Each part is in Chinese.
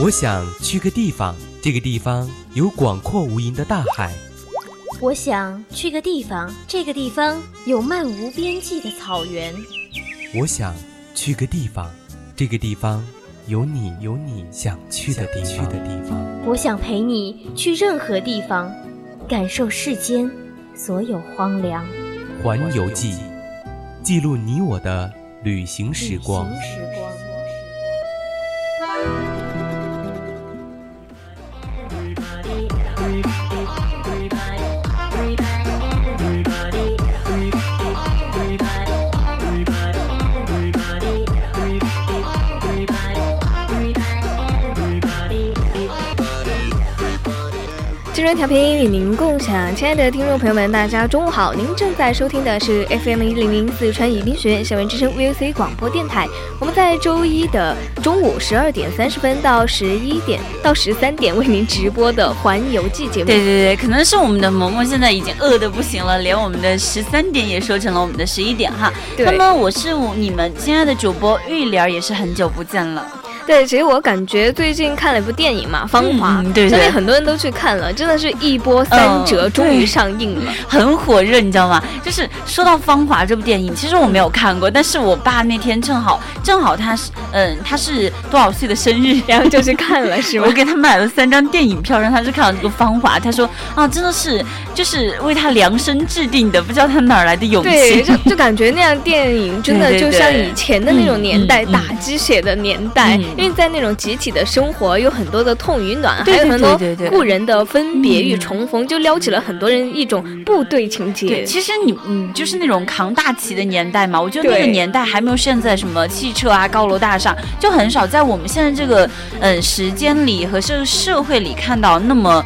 我想去个地方，这个地方有广阔无垠的大海。我想去个地方，这个地方有漫无边际的草原。我想去个地方，这个地方有你想去的地方。我想陪你去任何地方，感受世间所有荒凉。环游记，记录你我的旅行时光。青春调频与您共享，亲爱的听众朋友们，大家中午好！您正在收听的是 FM100 四川宜宾学院校园之声 VOC 广播电台。我们在周一的中午12:30到11点到13点为您直播的环游记节目。对，可能是我们的萌萌现在已经饿得不行了，连我们的13点也说成了我们的11点哈。那么我是你们亲爱的主播玉莲，也是很久不见了。对，其实我感觉最近看了一部电影嘛，《芳华》，相信很多人都去看了，真的是一波三折，终于上映了，很火热，你知道吗？就是说到《芳华》这部电影，其实我没有看过，但是我爸那天正好他是多少岁的生日，然后就去看了，是吗？我给他买了3张电影票，让他去看了这个《芳华》，他说啊，真的是就是为他量身制定的，不知道他哪来的勇气。对，就感觉那样电影真的就像以前的那种年代，打鸡血的年代。因为在那种集体的生活，有很多的痛与暖，还有很多故人的分别与重逢，就撩起了很多人一种部队情节。对，其实你就是那种扛大旗的年代嘛，我觉得那个年代还没有现在什么汽车啊、高楼大厦，就很少在我们现在这个时间里和这个社会里看到那么。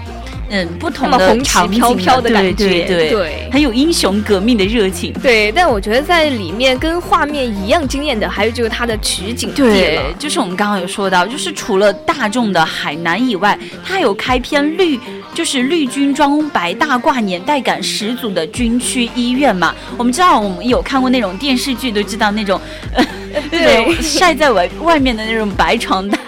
不同的红旗飘飘的感觉，对，很有英雄革命的热情。对，但我觉得在里面跟画面一样惊艳的，还有就是它的取景地了。对，就是我们刚刚有说到，就是除了大众的海南以外，它有开篇绿军装、白大褂，年代感十足的军区医院嘛。我们知道，我们有看过那种电视剧，都知道那种，晒在外面的那种白床单。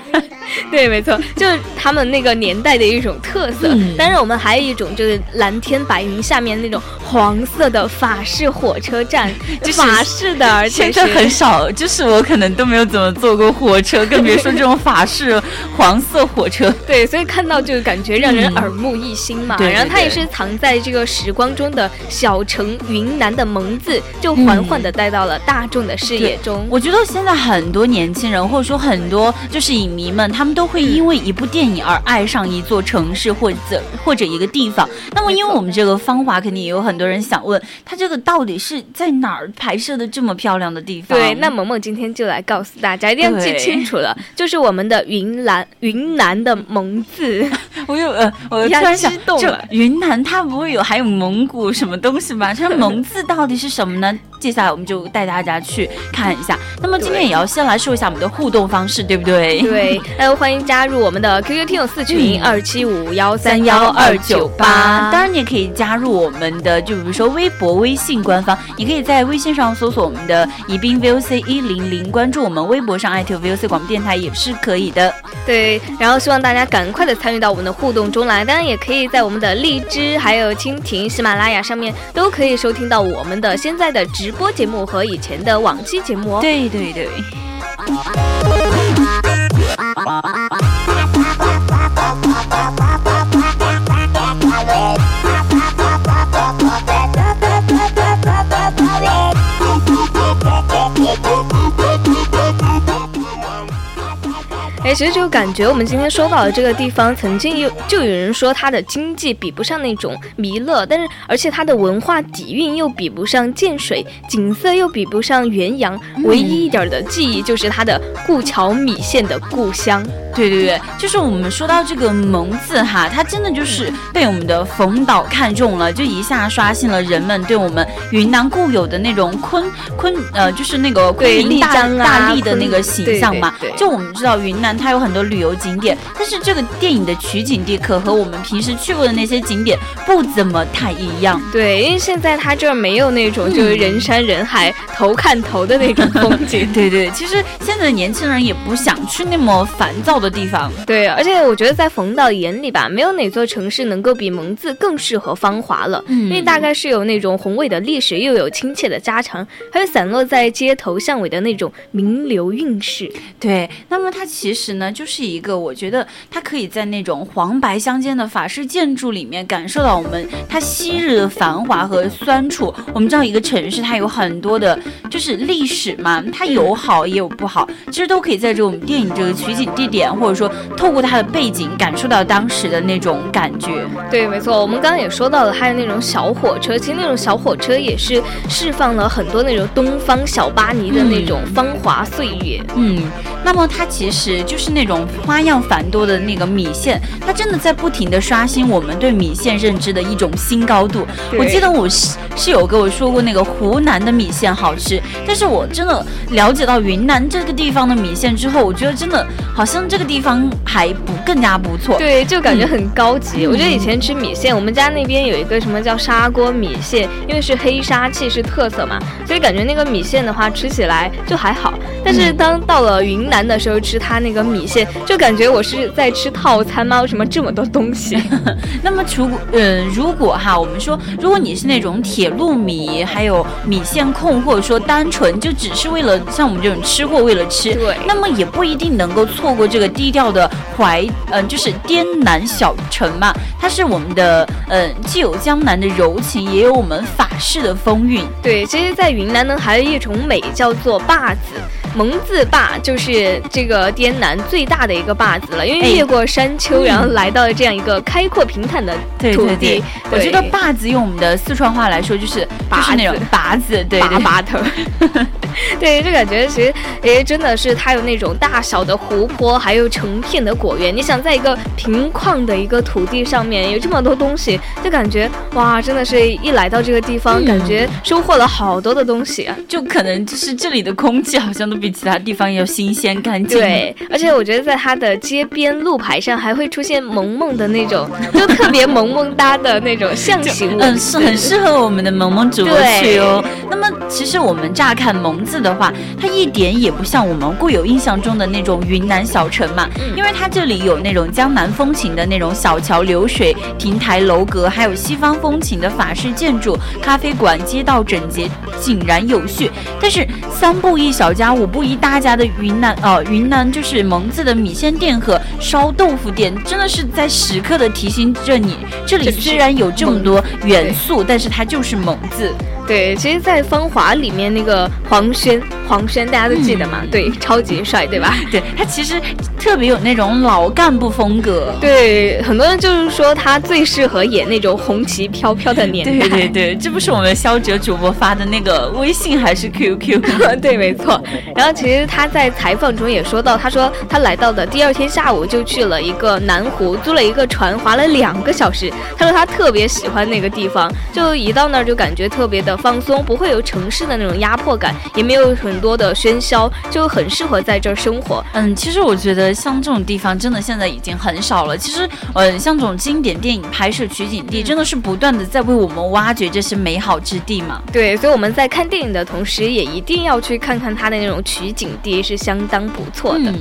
对，没错，就是他们那个年代的一种特色。当然，我们还有一种就是蓝天白云下面那种黄色的法式火车站，就是法式的，而且现在很少，就是我可能都没有怎么坐过火车，更别说这种法式黄色火车。对，所以看到就感觉让人耳目一新嘛。然后它也是藏在这个时光中的小城云南的蒙自，就缓缓地带到了大众的视野中。我觉得现在很多年轻人，或者说很多就是影迷们，他们都会因为一部电影而爱上一座城市或者一个地方。那么因为我们这个芳华，肯定也有很多人想问，它这个到底是在哪儿拍摄的这么漂亮的地方？对，那萌萌今天就来告诉大家，一定要记清楚了，就是我们的云南的蒙自。我突然想，这云南它不会还有蒙古什么东西吧？这蒙自到底是什么呢？接下来我们就带大家去看一下。那么今天也要先来说一下我们的互动方式，对不对？对，欢迎加入我们的 QQ 听友4群275131298。当然你也可以加入我们的，就比如说微博、微信官方，你可以在微信上搜索我们的宜宾 VOC100， 关注我们，微博上艾特 VOC 广播电台也是可以的。对，然后希望大家赶快的参与到我们的互动中来。当然也可以在我们的荔枝、还有蜻蜓、喜马拉雅上面都可以收听到我们的现在的直播节目和以前的往期节目。对。其实就感觉我们今天说到的这个地方，曾经就有人说它的经济比不上那种弥勒，但是而且它的文化底蕴又比不上建水，景色又比不上元阳，唯一一点的记忆就是它的顾桥米线的故乡。对，就是我们说到这个蒙自哈，它真的就是被我们的冯导看中了，就一下刷新了人们对我们云南固有的那种就是那个昆明大丽的那个形象嘛。就我们知道云南然它有很多旅游景点，但是这个电影的取景地可和我们平时去过的那些景点不怎么太一样。对，因为现在它这没有那种就是人山人海、头看头的那种风景。对对，其实现在的年轻人也不想去那么烦躁的地方。对，而且我觉得在冯导眼里吧，没有哪座城市能够比蒙自更适合芳华了，因为大概是有那种宏伟的历史，又有亲切的家常，还有散落在街头巷尾的那种名流韵事。对，那么它其实呢就是一个，我觉得它可以在那种黄白相间的法式建筑里面感受到我们它昔日的繁华和酸楚。我们知道一个城市它有很多的就是历史嘛，它有好也有不好，其实都可以在这种电影这个取景地点，或者说透过它的背景感受到当时的那种感觉。对，没错，我们刚刚也说到了，还有那种小火车，其实那种小火车也是释放了很多那种东方小巴尼的那种芳华岁月。那么它其实就是那种花样繁多的那个米线，它真的在不停地刷新我们对米线认知的一种新高度。我记得我室友跟我说过那个湖南的米线好吃，但是我真的了解到云南这个地方的米线之后，我觉得真的好像这个地方还不更加不错。对，就感觉很高级。我觉得以前吃米线，我们家那边有一个什么叫砂锅米线，因为是黑砂器是特色嘛，所以感觉那个米线的话吃起来就还好，但是当到了云南的时候吃它那个米线，就感觉我是在吃套餐吗？为什么这么多东西？那么如果你是那种铁路迷，还有米线控，或者说单纯就只是为了像我们这种吃货为了吃，那么也不一定能够错过这个低调的就是滇南小城嘛，它是我们的既有江南的柔情，也有我们法式的风韵。对，其实在云南呢还有一种美叫做坝子，蒙自坝就是这个滇南最大的一个坝子了，因为越过山丘，然后来到了这样一个开阔平坦的土地。对，我觉得坝子用我们的四川话来说就是那种拔子，对，拔头。对，这感觉其实真的是它有那种大小的湖泊，还有成片的果园。你想在一个平旷的一个土地上面有这么多东西，就感觉哇，真的是一来到这个地方，感觉收获了好多的东西啊。就可能就是这里的空气好像都比其他地方要新鲜干净。对，而且我觉得在它的街边路牌上还会出现萌萌的那种，就特别萌萌哒的那种象形文字，是很适合我们的萌萌主播去哦。那么其实我们乍看蒙自的话，它一点也不像我们固有印象中的那种云南小城嘛，因为它这里有那种江南风情的那种小桥流水、亭台楼阁，还有西方风情的法式建筑、咖啡馆，街道整洁井然有序。但是三步一小家，五步一大家的云南就是蒙自的米线店和烧豆腐店，真的是在时刻的提醒着你，这里虽然有这么多元素，但是它就是蒙自。对，其实在芳华里面那个黄轩大家都记得嘛，对，超级帅，对吧？对，他其实特别有那种老干部风格。对，很多人就是说他最适合演那种红旗飘飘的年代。对对对，这不是我们肖哲主播发的那个微信还是 QQ？ 对，没错。然后其实他在采访中也说到，他说他来到的第二天下午就去了一个南湖，租了一个船，划了2个小时。他说他特别喜欢那个地方，就一到那儿就感觉特别的放松，不会有城市的那种压迫感，也没有很多的喧嚣，就很适合在这儿生活。其实我觉得像这种地方真的现在已经很少了。其实像这种经典电影拍摄取景地真的是不断的在为我们挖掘这些美好之地嘛。对，所以我们在看电影的同时也一定要去看看它的那种取景地，是相当不错的。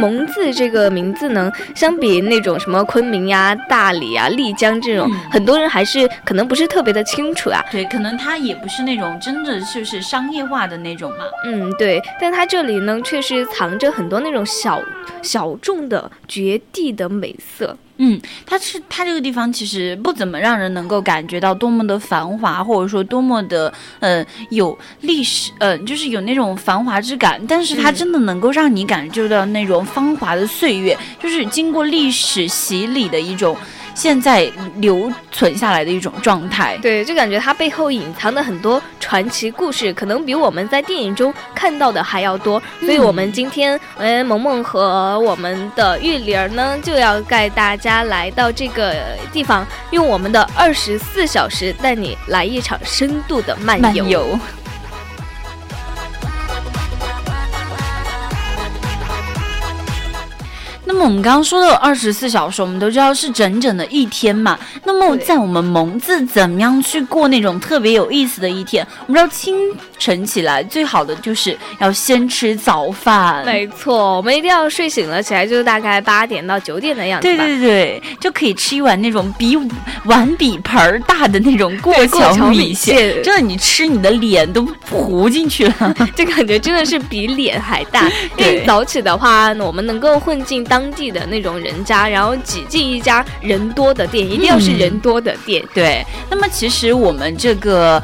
蒙自这个名字呢，相比那种什么昆明呀、大理啊、丽江这种，很多人还是可能不是特别的清楚啊。对，可能它也不是那种真的就是商业化的那种嘛。对，但它这里呢，确实藏着很多那种小众的绝地的美色。它这个地方其实不怎么让人能够感觉到多么的繁华，或者说多么的有历史，就是有那种繁华之感，但是它真的能够让你感受到那种芳华的岁月，就是经过历史洗礼的一种现在留存下来的一种状态。对，就感觉它背后隐藏的很多传奇故事，可能比我们在电影中看到的还要多。所以我们今天萌萌和我们的玉玲儿呢，就要带大家来到这个地方，用我们的24小时带你来一场深度的漫游。那么我们刚刚说的24小时，我们都知道是整整的一天嘛。那么在我们蒙自怎么样去过那种特别有意思的一天？我们要清晨起来，最好的就是要先吃早饭。没错，我们一定要睡醒了起来，就是大概8点到9点的样子吧。对对对，就可以吃一碗那种比碗比盆大的那种过桥米线，真的你吃你的脸都糊进去了，这感觉真的是比脸还大。因为早起的话，我们能够混进当地的那种人家，然后挤进一家人多的店，一定要是人多的店。对，那么其实我们这个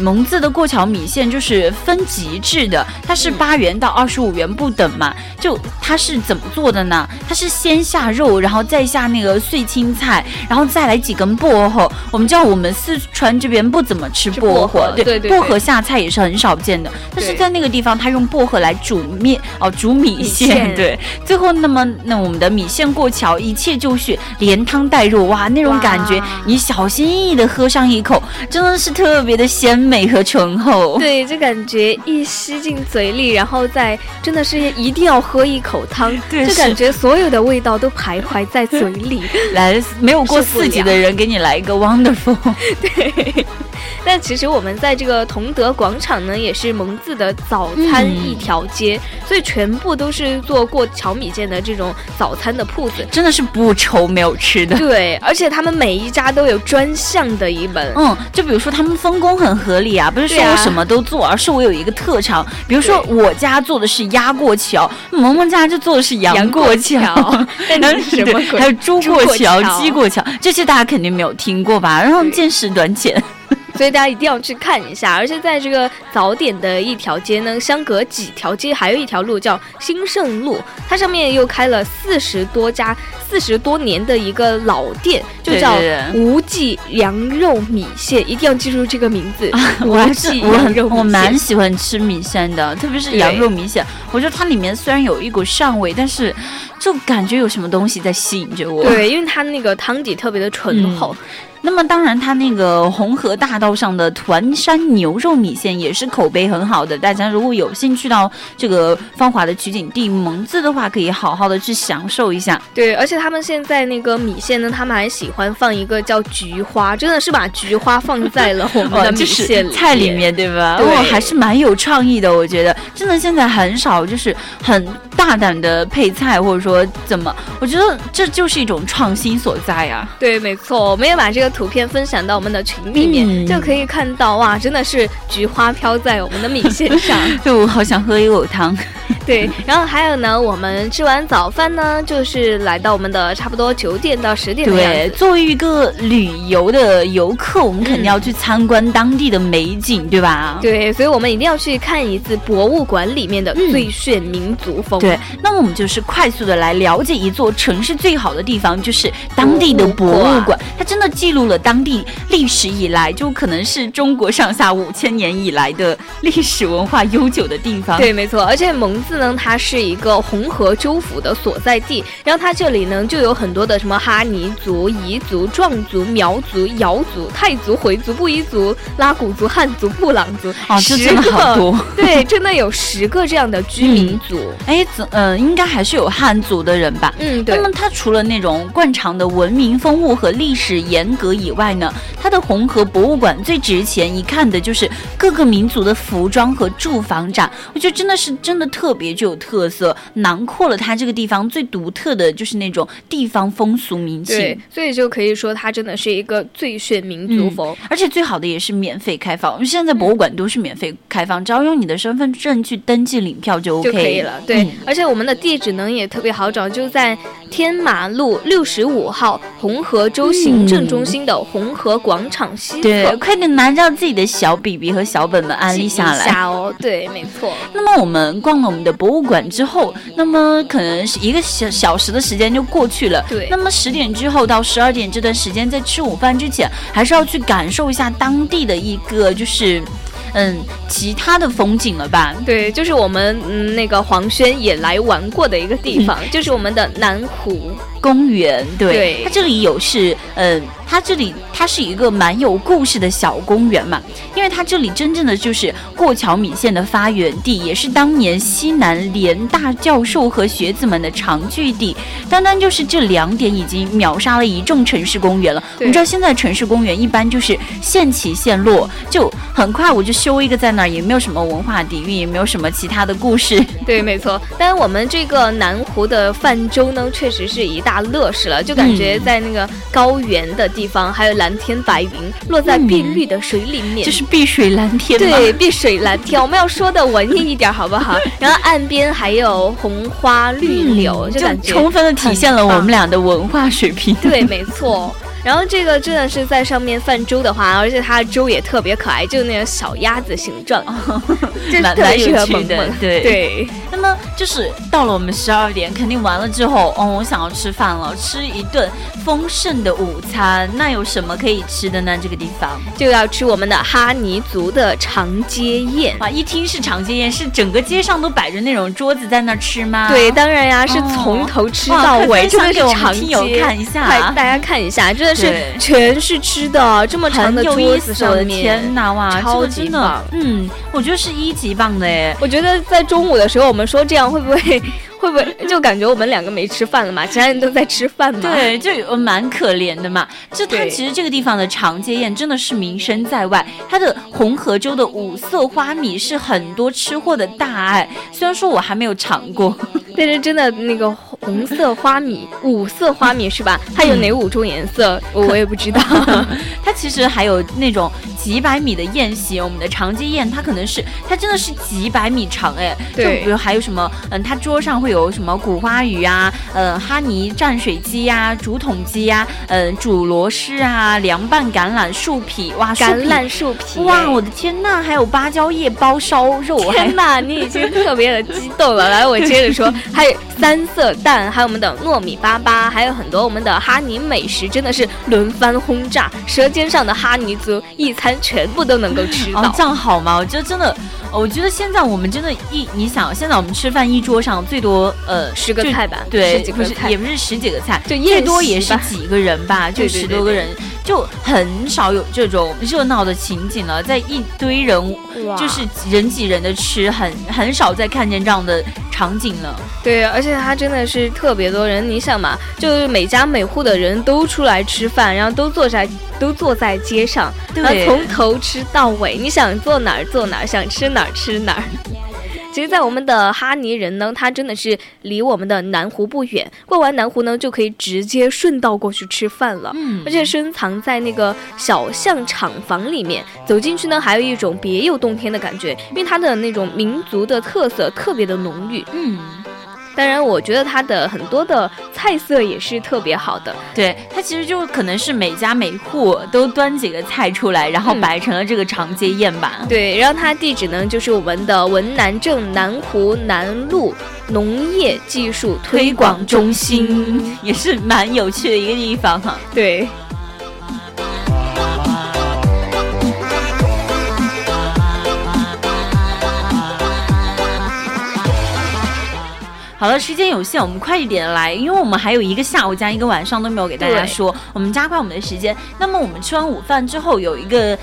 蒙自的过桥米线就是分级制的，它是8元到25元不等嘛。就它是怎么做的呢？它是先下肉，然后再下那个碎青菜，然后再来几根薄荷。我们知道我们四川这边不怎么吃薄荷，对，薄荷下菜也是很少见的，但是在那个地方它用薄荷来煮米线。对，最后那我们的米线过桥，一切就绪，连汤带肉，哇，那种感觉，你小心翼翼的喝上一口，真的是特别的鲜美和醇厚。对，这感觉一吸进嘴里，然后再真的是一定要喝一口汤，就感觉所有的味道都徘徊在嘴里。来，没有过4级的人给你来一个 wonderful。对。但其实我们在这个同德广场呢，也是蒙自的早餐一条街，所以全部都是做过桥米线的这种早餐的铺子，真的是不愁没有吃的。对，而且他们每一家都有专项的一门，就比如说他们分工很合理啊，不是说我什么都做，而是我有一个特长，比如说我家做的是鸭过桥，萌萌家就做的是羊过桥，那是什么鬼？还有猪过桥、鸡过桥，这些大家肯定没有听过吧？然后见识短浅。所以大家一定要去看一下，而且在这个早点的一条街呢，相隔几条街还有一条路叫兴盛路，它上面又开了40多年的一个老店，就叫无忌羊肉米线。对对对，一定要记住这个名字，无忌羊肉米线。我蛮喜欢吃米线的，特别是羊肉米线，我觉得它里面虽然有一股膻味，但是就感觉有什么东西在吸引着我。对，因为它那个汤底特别的醇厚。那么当然它那个红河大道上的团山牛肉米线也是口碑很好的，大家如果有兴趣到这个芳华的取景地蒙自的话，可以好好的去享受一下。对，而且他们现在那个米线呢，他们还喜欢放一个叫菊花，真的是把菊花放在了我们的米线里菜里面，对吧？对，还是蛮有创意的。我觉得真的现在很少就是很大胆的配菜，或者说怎么，我觉得这就是一种创新所在啊。对，没错，我们也把这个图片分享到我们的群里面，就可以看到，哇，真的是菊花飘在我们的米线上。对，我好想喝一口汤。对，然后还有呢，我们吃完早饭呢，就是来到我们的差不多9点到10点的样子。对，作为一个旅游的游客，我们肯定要去参观当地的美景，对吧？对，所以我们一定要去看一次博物馆里面的最炫民族风。对，那么我们就是快速的来了解一座城市最好的地方，就是当地的博物馆。它真的记录了当地历史以来，就可能是中国上下5000年以来的历史文化悠久的地方。对，没错，而且蒙自呢，它是一个红河州府的所在地，然后它这里呢就有很多的什么哈尼族、彝族、壮族、苗族、瑶族、泰族、回族、布依族、拉祜族、汉族、布朗族，这真的好多。对，真的有10个这样的居民族。应该还是有汉族的人吧。对。那么它除了那种惯常的文明风物和历史严格以外呢，它的红河博物馆最值钱一看的就是各个民族的服装和住房展，我觉得真的特别具有特色，囊括了它这个地方最独特的就是那种地方风俗民情。对，所以就可以说它真的是一个最炫民族风，而且最好的也是免费开放，因为现在博物馆都是免费开放，只要用你的身份证去登记领票就 OK 就可以了。对，而且我们的地址呢也特别好找，就在天马路65号红河州行政中心的红河广场西侧。对，快点拿着自己的小笔笔和小本本安利下来。对，没错。那么我们逛了我们的的博物馆之后，那么可能是一个小时的时间就过去了。对，那么10点之后到12点这段时间，在吃午饭之前，还是要去感受一下当地的一个就是。其他的风景了吧？对，就是我们那个黄轩也来玩过的一个地方，就是我们的南湖公园。对，它这里有是它是一个蛮有故事的小公园嘛，因为它这里真正的就是过桥米线的发源地，也是当年西南联大教授和学子们的常聚地。单单就是这2点已经秒杀了一众城市公园了。我们知道现在城市公园一般就是现起现落，就很快我就修一个在那儿，也没有什么文化底蕴，也没有什么其他的故事。对，没错。但我们这个南湖的泛舟呢，确实是一大乐事了，就感觉在那个高原的地方，还有蓝天白云落在碧绿的水里面，就是碧水蓝天。对，碧水蓝天，我们要说的文艺一点好不好？然后岸边还有红花绿柳，就感觉充分的体现了我们俩的文化水平。对，没错。然后这个真的是在上面泛舟的话，而且它的舟也特别可爱，就是那个小鸭子形状，这特别适合萌萌。对，那么就是到了我们12点，肯定完了之后，我想要吃饭了，吃一顿丰盛的午餐。那有什么可以吃的呢？这个地方就要吃我们的哈尼族的长街宴。哇，一听是长街宴，是整个街上都摆着那种桌子在那吃吗？对，当然呀，是从头吃到尾，真的是长街。看一下，大家看一下，是全是吃的，这么长的桌子上面，天哪，哇，超级棒！我觉得是1级棒的哎。我觉得在中午的时候，我们说这样会不会就感觉我们两个没吃饭了嘛？其他人都在吃饭嘛？对，就蛮可怜的嘛。就它其实这个地方的长街宴真的是名声在外，它的红河州的5色花米是很多吃货的大爱。虽然说我还没有尝过，但是真的那个红色花米、5色花米是吧？它有哪5种颜色？我也不知道。它其实还有那种几百米的宴席，我们的长街宴它可能是它真的是几百米长哎。对，就比如还有什么它桌上会。有什么古花鱼啊，哈尼蘸水鸡呀、竹筒鸡呀、煮螺丝啊，凉拌橄榄树皮，哇，橄榄树皮，哇，我的天呐，还有芭蕉叶包烧肉，天呐，你已经特别的激动了。来，我接着说，还有3色蛋，还有我们的糯米粑粑，还有很多我们的哈尼美食，真的是轮番轰炸，舌尖上的哈尼族一餐全部都能够吃到。这样好吗？我觉得真的。我觉得现在我们真的你想现在我们吃饭一桌上最多10个菜吧，对，也不是10几个菜，就最多也是几个人吧，就10多个人，就很少有这种热闹的情景了，在一堆人就是人挤人的吃，很少再看见这样的场景了。对，而且它真的是特别多人，你想嘛，就是每家每户的人都出来吃饭，然后都坐在街上，然后从头吃到尾，你想坐哪儿坐哪儿，想吃哪儿吃哪儿。其实在我们的哈尼人呢，他真的是离我们的南湖不远，过完南湖呢就可以直接顺道过去吃饭了，而且深藏在那个小巷厂房里面，走进去呢还有一种别有洞天的感觉，因为它的那种民族的特色特别的浓郁。当然我觉得它的很多的菜色也是特别好的，对，它其实就可能是每家每户都端几个菜出来，然后摆成了这个长街宴吧。对，然后它地址呢就是我们的文南镇南湖南路农业技术推广中心，也是蛮有趣的一个地方哈。对，好了，时间有限，我们快一点来，因为我们还有一个下午加一个晚上都没有给大家说，我们加快我们的时间。那么我们吃完午饭之后有一个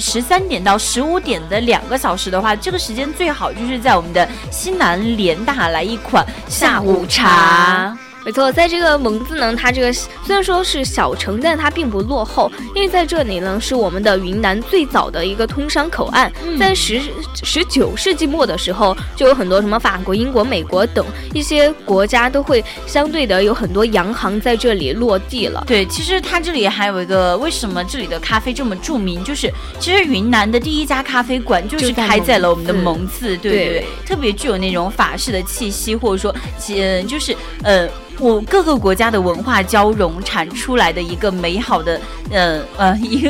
13点到15点的2个小时的话，这个时间最好就是在我们的西南联大来一款下午茶。没错，在这个蒙自呢，它这个虽然说是小城，但它并不落后，因为在这里呢是我们的云南最早的一个通商口岸，在19世纪末的时候，就有很多什么法国、英国、美国等一些国家都会相对的有很多洋行在这里落地了。对，其实它这里还有一个为什么这里的咖啡这么著名，就是其实云南的第一家咖啡馆就是开在了我们的蒙自，对对对，特别具有那种法式的气息，或者说就是我各个国家的文化交融产出来的一个美好的一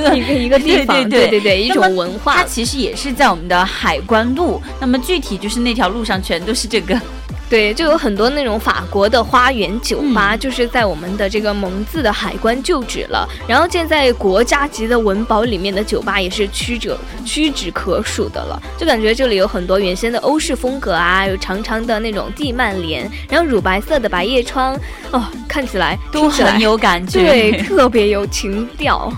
个地方，对，一种文化。它其实也是在我们的海关路，那么具体就是那条路上全都是这个。对，就有很多那种法国的花园酒吧，就是在我们的这个蒙自的海关旧址了。然后现在国家级的文保里面的酒吧也是屈指可数的了，就感觉这里有很多原先的欧式风格啊，有长长的那种地幔帘，然后乳白色的百叶窗，哦，看起来都很有感觉，对，特别有情调。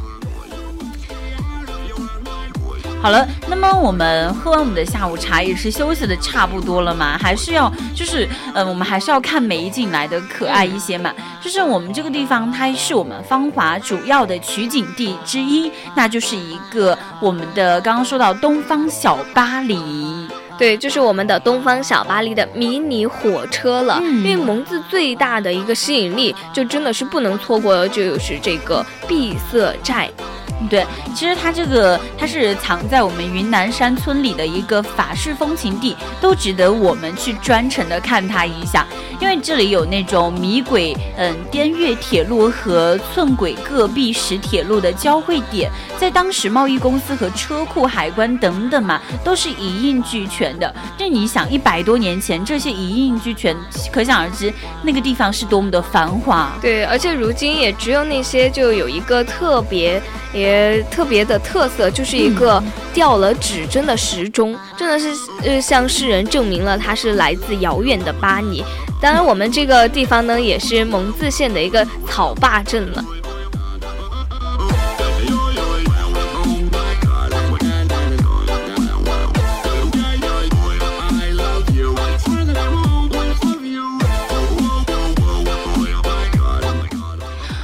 好了，那么我们喝完我们的下午茶也是休息的差不多了嘛，还是要就是我们还是要看美景来的可爱一些嘛。就是我们这个地方它是我们芳华主要的取景地之一，那就是一个我们的刚刚说到东方小巴黎。对，就是我们的东方小巴黎的迷你火车了。因为蒙自最大的一个吸引力就真的是不能错过，就是这个碧色寨。对，其实它是藏在我们云南山村里的一个法式风情地，都值得我们去专程的看它一下。因为这里有那种米轨滇越铁路和寸轨各碧石铁路的交汇点，在当时贸易公司和车库、海关等等嘛，都是一应俱全的。这你想100多年前这些一应俱全，可想而知那个地方是多么的繁华。对，而且如今也只有那些就有一个特别的特色，就是一个掉了指针的时钟，真的是向世人证明了它是来自遥远的巴黎。当然我们这个地方呢也是蒙自县的一个草坝镇了。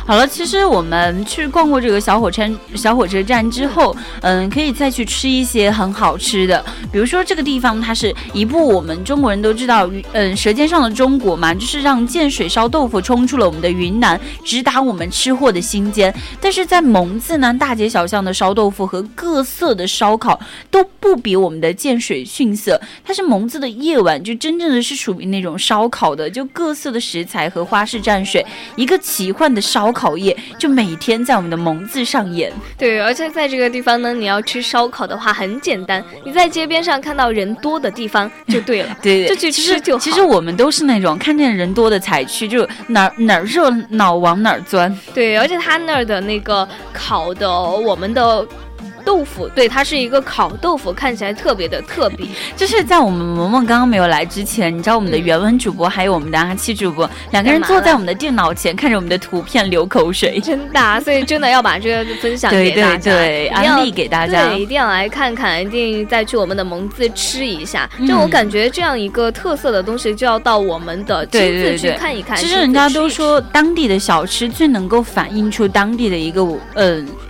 好了，其实我们去逛过这个小火车站之后，可以再去吃一些很好吃的。比如说这个地方它是一部我们中国人都知道舌尖上的中国嘛，就是让建水烧豆腐冲出了我们的云南，直达我们吃货的心间。但是在蒙自呢，大街小巷的烧豆腐和各色的烧烤都不比我们的建水逊色。它是蒙自的夜晚就真正的是属于那种烧烤的，就各色的食材和花式蘸水，一个奇幻的烧烤夜就每天在我们的蒙自上演。对，而且在这个地方呢，你要吃烧烤的话很简单，你在街边上看到人多的地方就对了。对，就去吃就好。其实我们都是那种看见人多的才去，就哪儿热闹往哪儿钻。对，而且他那儿的那个烤的我们的豆腐，对，它是一个烤豆腐，看起来特别的特别。就是在我们萌萌刚刚没有来之前，你知道我们的原文主播还有我们的阿七主播两个人坐在我们的电脑前看着我们的图片流口水，真的啊，所以真的要把这个分享给大家，对，安利给大家，对，一定要来看看，一定再去我们的蒙自吃一下。就我感觉这样一个特色的东西就要到我们的亲自去看一看。其实人家都说当地的小吃最能够反映出当地的一个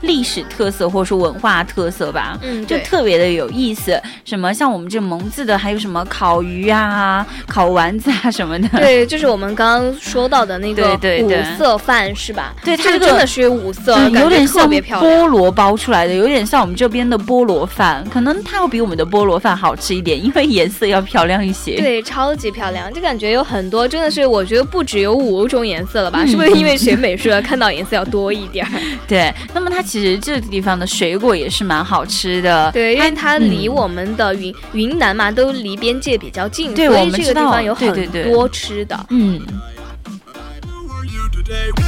历史特色或者是文化特色吧，就特别的有意思。什么像我们这蒙自的，还有什么烤鱼啊、烤丸子啊什么的。对，就是我们刚刚说到的那个五色饭是吧？对，它这个真的是五色，有点像菠萝包出来的，有点像我们这边的菠萝饭，可能它要比我们的菠萝饭好吃一点，因为颜色要漂亮一些。对，超级漂亮，就感觉有很多，真的是我觉得不只有5种颜色了吧？是不是因为学美术了，看到颜色要多一点？对，那么它其实这个地方的水果也是蛮好吃的。对，因为它离我们的云南嘛，都离边界比较近，对，所以这个地方有很多吃的。对对对，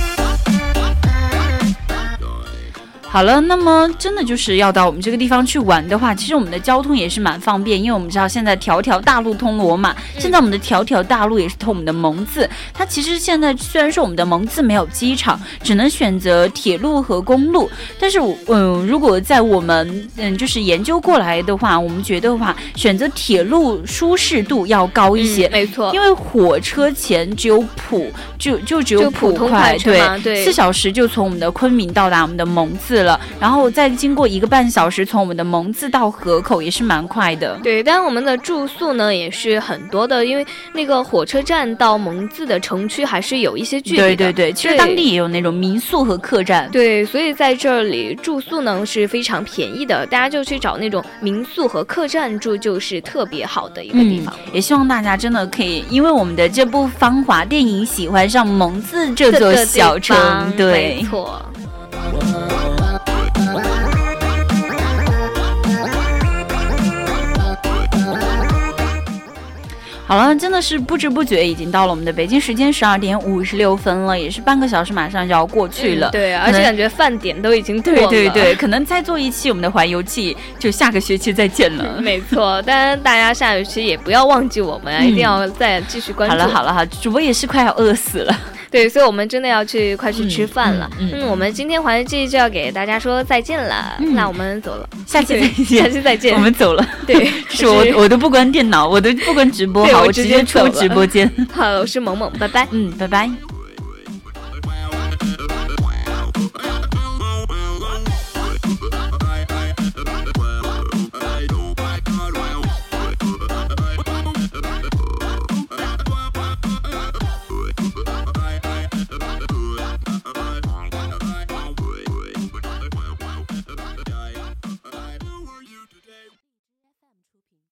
好了，那么真的就是要到我们这个地方去玩的话，其实我们的交通也是蛮方便，因为我们知道现在条条大路通罗马，现在我们的条条大路也是通我们的蒙自。它其实现在虽然说我们的蒙自没有机场，只能选择铁路和公路，但是如果在我们就是研究过来的话，我们觉得的话，选择铁路舒适度要高一些，没错，因为火车前只有普，就只有普快，对，4小时就从我们的昆明到达我们的蒙自了。了，然后再经过1个半小时从我们的蒙自到河口也是蛮快的。对，但我们的住宿呢也是很多的，因为那个火车站到蒙自的城区还是有一些距离的。对对对，其实当地也有那种民宿和客栈。对，所以在这里住宿呢是非常便宜的，大家就去找那种民宿和客栈住就是特别好的一个地方。也希望大家真的可以因为我们的这部芳华电影喜欢上蒙自这座小城。对，没错。好了，真的是不知不觉已经到了我们的北京时间12:56了，也是半个小时马上就要过去了。对，而且感觉饭点都已经过了。对对对，可能再做一期我们的环游记就下个学期再见了。没错，当然大家下学期也不要忘记我们，一定要再继续关注。好了，主播也是快要饿死了。对，所以我们真的要快去吃饭了。我们今天环游记就要给大家说再见了。那我们走了，下期再见。我们走了。对，是我都不关电脑，我都不关直播，好，我直接出直播间。好，我是萌萌，拜拜。拜拜。